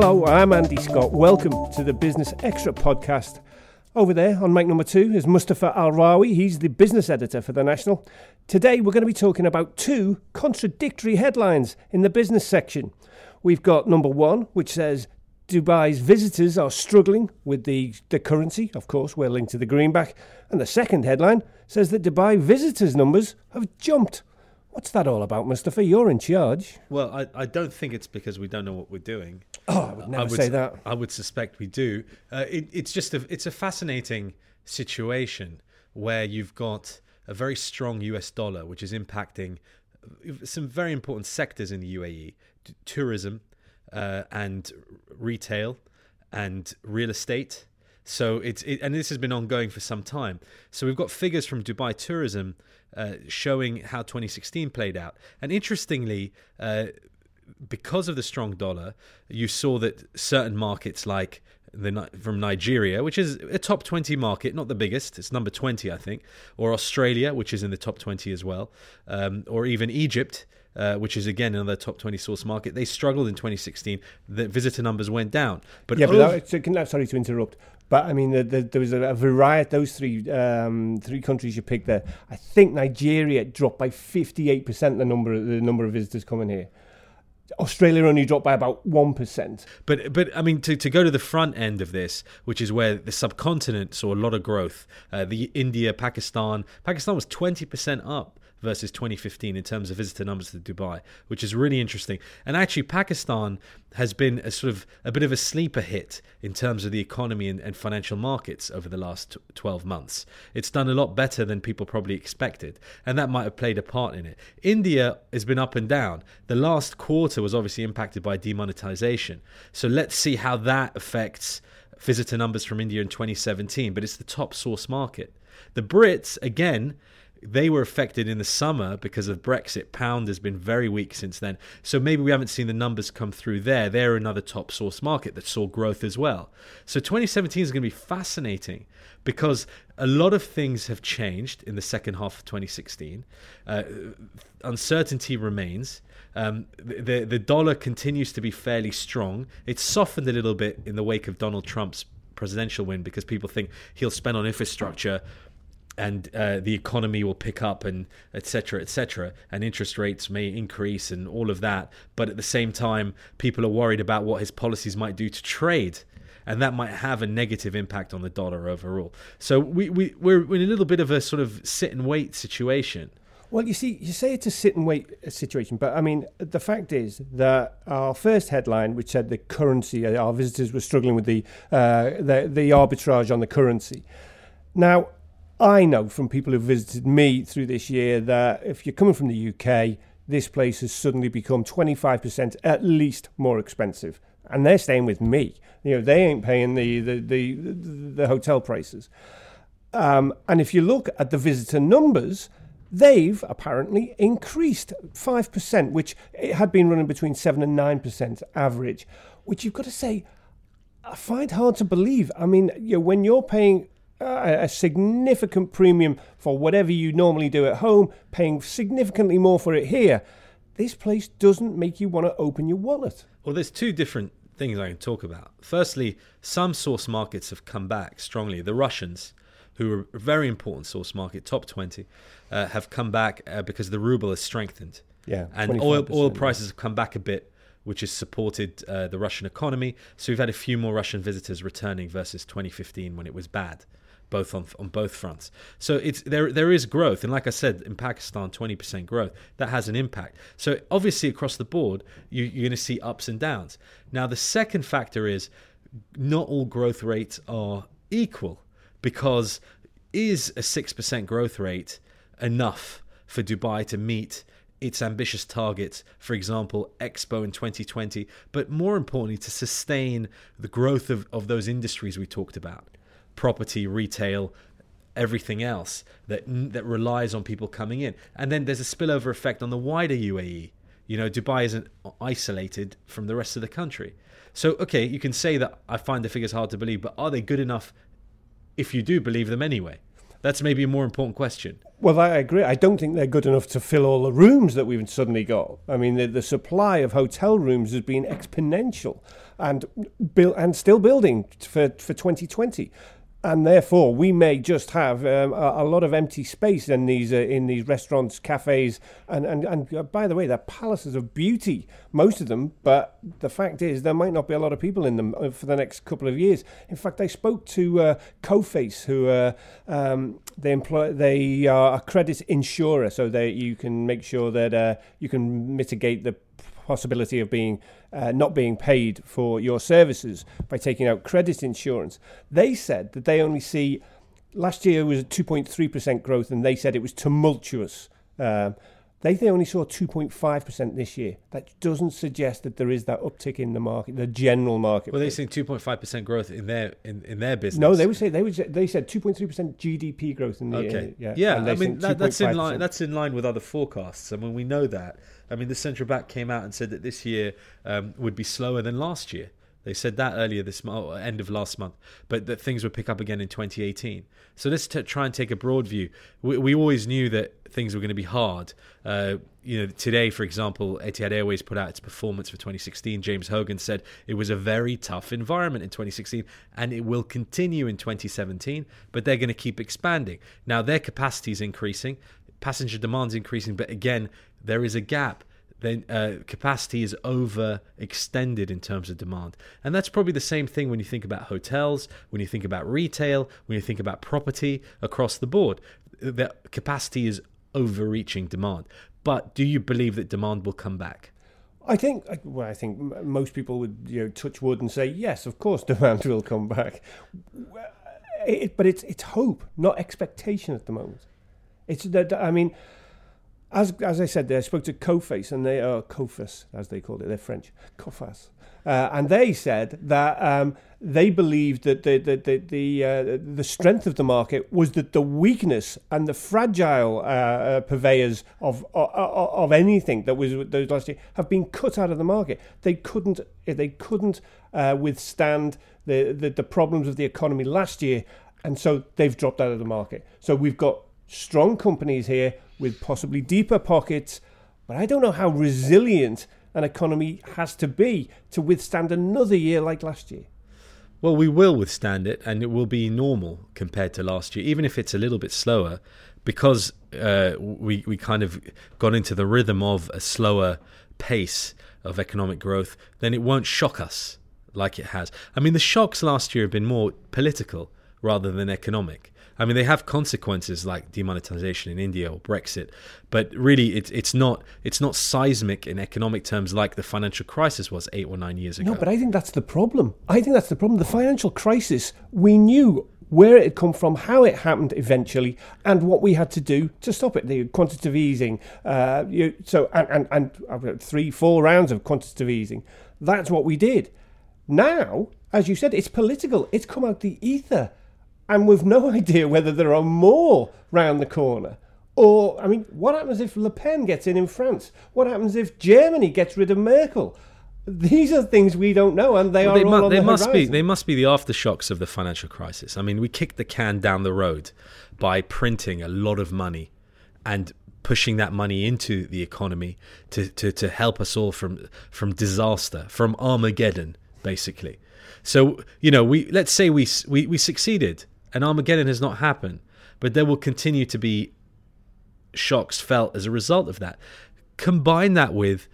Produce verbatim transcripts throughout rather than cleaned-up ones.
Hello, I'm Andy Scott. Welcome to the Business Extra podcast. Over there on mic number two is Mustafa Al-Rawi. He's the business editor for The National. Today we're going to be talking about two contradictory headlines in the business section. We've got number one, which says Dubai's visitors are struggling with the, the currency. Of course, we're linked to the greenback. And the second headline says that Dubai visitors' numbers have jumped. What's that all about, Mustafa? You're in charge. Well, I, I don't think it's because we don't know what we're doing. Oh, I would never I would, say that. I would suspect we do. Uh, it, it's just a, it's a fascinating situation where you've got a very strong U S dollar, which is impacting some very important sectors in the U A E. T- tourism uh, and retail and real estate. So it's it, and this has been ongoing for some time. So we've got figures from Dubai Tourism uh, showing how twenty sixteen played out. And interestingly, uh, because of the strong dollar, you saw that certain markets like the from Nigeria, which is a top twenty market, not the biggest, it's number twenty, I think, or Australia, which is in the top twenty as well, um, or even Egypt, Uh, which is, again, another top twenty source market. They struggled in twenty sixteen. The visitor numbers went down. But yeah, but over- that, can, sorry to interrupt. But, I mean, the, the, there was a, a variety. Those three um, three countries you picked there. I think Nigeria dropped by fifty-eight percent the number, the number of visitors coming here. Australia only dropped by about one percent. But, but I mean, to, to go to the front end of this, which is where the subcontinent saw a lot of growth, uh, the India, Pakistan. Pakistan was twenty percent up versus twenty fifteen in terms of visitor numbers to Dubai, which is really interesting. And actually, Pakistan has been a sort of a bit of a sleeper hit in terms of the economy and, and financial markets over the last twelve months. It's done a lot better than people probably expected, and that might have played a part in it. India has been up and down. The last quarter was obviously impacted by demonetization. So let's see how that affects visitor numbers from India in twenty seventeen, but it's the top source market. The Brits, again, they were affected in the summer because of Brexit. Pound has been very weak since then. So maybe we haven't seen the numbers come through there. They're another top source market that saw growth as well. So twenty seventeen is going to be fascinating because a lot of things have changed in the second half of twenty sixteen. Uh, uncertainty remains. Um, the, the dollar continues to be fairly strong. It's softened a little bit in the wake of Donald Trump's presidential win because people think he'll spend on infrastructure and uh, the economy will pick up and et cetera, et cetera, and interest rates may increase and all of that. But at the same time, people are worried about what his policies might do to trade, and that might have a negative impact on the dollar overall. So we, we, we're in a little bit of a sort of sit and wait situation. Well, you see, you say it's a sit and wait situation, but I mean, the fact is that our first headline, which said the currency, our visitors were struggling with the uh, the, the arbitrage on the currency. Now, I know from people who visited me through this year that if you're coming from the U K, this place has suddenly become twenty-five percent at least more expensive. And they're staying with me. You know, they ain't paying the the, the, the hotel prices. Um, and if you look at the visitor numbers, they've apparently increased five percent, which it had been running between seven and nine percent average, which you've got to say, I find hard to believe. I mean, you know, when you're paying Uh, a significant premium for whatever you normally do at home, paying significantly more for it here, this place doesn't make you want to open your wallet. Well, there's two different things I can talk about. Firstly, some source markets have come back strongly. The Russians, who are a very important source market, top twenty, uh, have come back uh, because the ruble has strengthened. Yeah, and oil, oil prices have come back a bit, which has supported uh, the Russian economy. So we've had a few more Russian visitors returning versus twenty fifteen when it was bad. Both on on both fronts, so it's there. There is growth, and like I said, in Pakistan, twenty percent growth that has an impact. So obviously, across the board, you, you're going to see ups and downs. Now, the second factor is not all growth rates are equal, because is a six percent growth rate enough for Dubai to meet its ambitious targets, for example, Expo in twenty twenty, but more importantly, to sustain the growth of, of those industries we talked about? Property, retail, everything else that that relies on people coming in. And then there's a spillover effect on the wider U A E. You know, Dubai isn't isolated from the rest of the country. So, okay, you can say that I find the figures hard to believe, but are they good enough if you do believe them anyway? That's maybe a more important question. Well, I agree. I don't think they're good enough to fill all the rooms that we've suddenly got. I mean, the, the supply of hotel rooms has been exponential and build, and still building for, for twenty twenty. And therefore, we may just have um, a, a lot of empty space in these uh, in these restaurants, cafes, and, and, and by the way, they're palaces of beauty, most of them. But the fact is, there might not be a lot of people in them for the next couple of years. In fact, I spoke to uh, Coface, who uh, um, they employ. They are a credit insurer, so they you can make sure that uh, you can mitigate the possibility of being uh, not being paid for your services by taking out credit insurance. They said that they only see, last year was a two point three percent growth, and they said it was tumultuous. Um, they, they only saw two point five percent this year. That doesn't suggest that there is that uptick in the market, the general market. Well, they're saying two point five percent growth in their in, in their business. No, they would say they would they said two point three percent G D P growth in the okay. year. Yeah, yeah. I mean that, that's in line that's in line with other forecasts. I mean, we know that. I mean, the central bank came out and said that this year um, would be slower than last year. They said that earlier this month, or end of last month, but that things would pick up again in twenty eighteen. So let's t- try and take a broad view. We, we always knew that things were going to be hard. Uh, you know, today, for example, Etihad Airways put out its performance for twenty sixteen. James Hogan said it was a very tough environment in twenty sixteen, and it will continue in twenty seventeen, but they're going to keep expanding. Now, their capacity is increasing. Passenger demand's increasing, but again, there is a gap. Then uh, capacity is overextended in terms of demand. And that's probably the same thing when you think about hotels, when you think about retail, when you think about property across the board. The capacity is overreaching demand. But do you believe that demand will come back? I think well, I think most people would, you know, touch wood and say, yes, of course, demand will come back. It, but it's it's hope, not expectation at the moment. It's that I mean, as as I said, I spoke to Coface, and they are Coface, as they called it. They're French, Coface, uh, and they said that um, they believed that the the the the, uh, the strength of the market was that the weakness and the fragile uh, uh, purveyors of, of of anything that was those last year have been cut out of the market. They couldn't they couldn't uh, withstand the, the the problems of the economy last year, and so they've dropped out of the market. So we've got strong companies here with possibly deeper pockets, but I don't know how resilient an economy has to be to withstand another year like last year. Well, we will withstand it, and it will be normal compared to last year, even if it's a little bit slower, because uh, we, we kind of got into the rhythm of a slower pace of economic growth. Then it won't shock us like it has. I mean, the shocks last year have been more political rather than economic. I mean, they have consequences like demonetization in India or Brexit, but really it's it's not it's not seismic in economic terms like the financial crisis was eight or nine years ago. No, but I think that's the problem. I think that's the problem. The financial crisis, we knew where it had come from, how it happened eventually, and what we had to do to stop it. The quantitative easing, uh, you, so and, and, and three, four rounds of quantitative easing. That's what we did. Now, as you said, it's political. It's come out the ether. And we've no idea whether there are more round the corner. Or, I mean, what happens if Le Pen gets in in France? What happens if Germany gets rid of Merkel? These are things we don't know, and they well, are they all mu- on they the must horizon. Be, they must be the aftershocks of the financial crisis. I mean, we kicked the can down the road by printing a lot of money and pushing that money into the economy to, to, to help us all from, from disaster, from Armageddon, basically. So, you know, we let's say we we, we succeeded. And Armageddon has not happened, but there will continue to be shocks felt as a result of that. Combine that with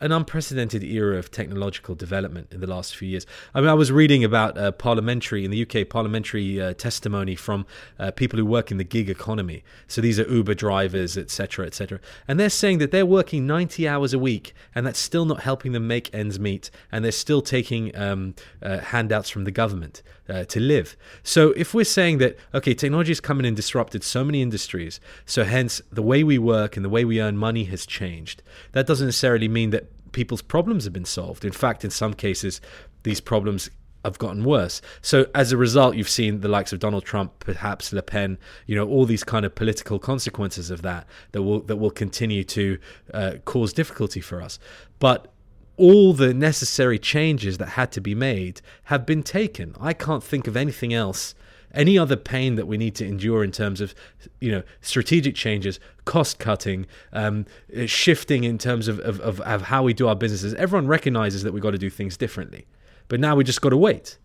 an unprecedented era of technological development in the last few years. I mean, I was reading about uh, parliamentary, in the U K, parliamentary uh, testimony from uh, people who work in the gig economy. So these are Uber drivers, et cetera, et cetera. And they're saying that they're working ninety hours a week, and that's still not helping them make ends meet. And they're still taking um, uh, handouts from the government uh, to live. So if we're saying that, okay, technology has come in and disrupted so many industries, so hence the way we work and the way we earn money has changed, that doesn't necessarily mean that people's problems have been solved. In fact, in some cases, these problems have gotten worse. So as a result, you've seen the likes of Donald Trump, perhaps Le Pen, you know, all these kind of political consequences of that that will that will continue to uh, cause difficulty for us. But all the necessary changes that had to be made have been taken. I can't think of anything else any other pain that we need to endure in terms of, you know, strategic changes, cost cutting, um, shifting in terms of, of, of, of how we do our businesses. Everyone recognizes that we've got to do things differently. But now we just got to wait.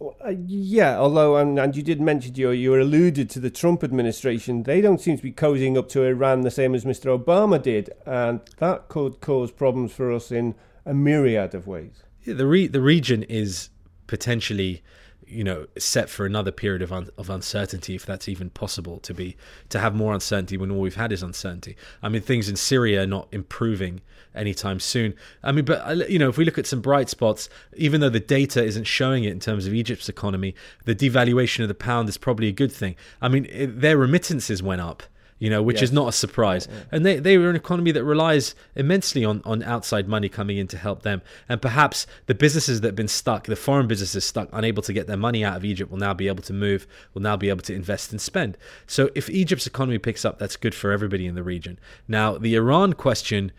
Uh, yeah, although, and, and you did mention, you you alluded to the Trump administration. They don't seem to be cozying up to Iran the same as Mister Obama did. And that could cause problems for us in a myriad of ways. Yeah, the re- the region is potentially, you know, set for another period of un- of uncertainty, if that's even possible to be to have more uncertainty when all we've had is uncertainty. I mean, things in Syria are not improving anytime soon. I mean, but you know, if we look at some bright spots, even though the data isn't showing it in terms of Egypt's economy, the devaluation of the pound is probably a good thing. I mean, it, their remittances went up, you know, which yes. is not a surprise. Yeah. And they, they were an economy that relies immensely on, on outside money coming in to help them. And perhaps the businesses that have been stuck, the foreign businesses stuck, unable to get their money out of Egypt, will now be able to move, will now be able to invest and spend. So if Egypt's economy picks up, that's good for everybody in the region. Now, the Iran question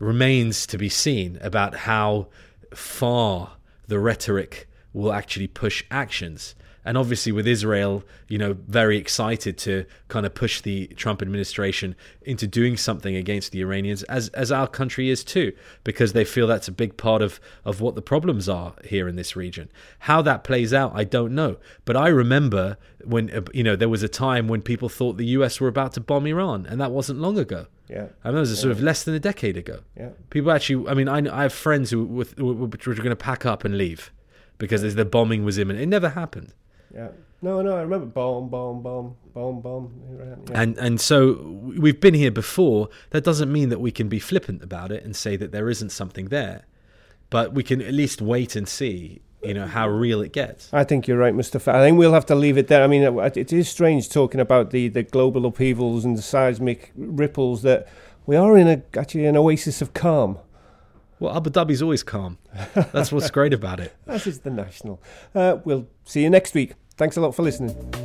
remains to be seen about how far the rhetoric will actually push actions. And obviously with Israel, you know, very excited to kind of push the Trump administration into doing something against the Iranians, as as our country is too, because they feel that's a big part of, of what the problems are here in this region. How that plays out, I don't know. But I remember when, you know, there was a time when people thought the U S were about to bomb Iran, and that wasn't long ago. Yeah, I mean, that was a sort yeah. of less than a decade ago. Yeah. People actually, I mean, I, I have friends who with, which were going to pack up and leave because yeah. the bombing was imminent. It never happened. Yeah. No, no, I remember bomb, bomb, bomb, bomb, bomb. Yeah. And and so we've been here before. That doesn't mean that we can be flippant about it and say that there isn't something there. But we can at least wait and see, you know, how real it gets. I think you're right, Mustafa. I think we'll have to leave it there. I mean, it is strange talking about the, the global upheavals and the seismic ripples that we are in a actually an oasis of calm. Well, Abu Dhabi's always calm. That's what's great about it. As is The National. Uh, we'll see you next week. Thanks a lot for listening.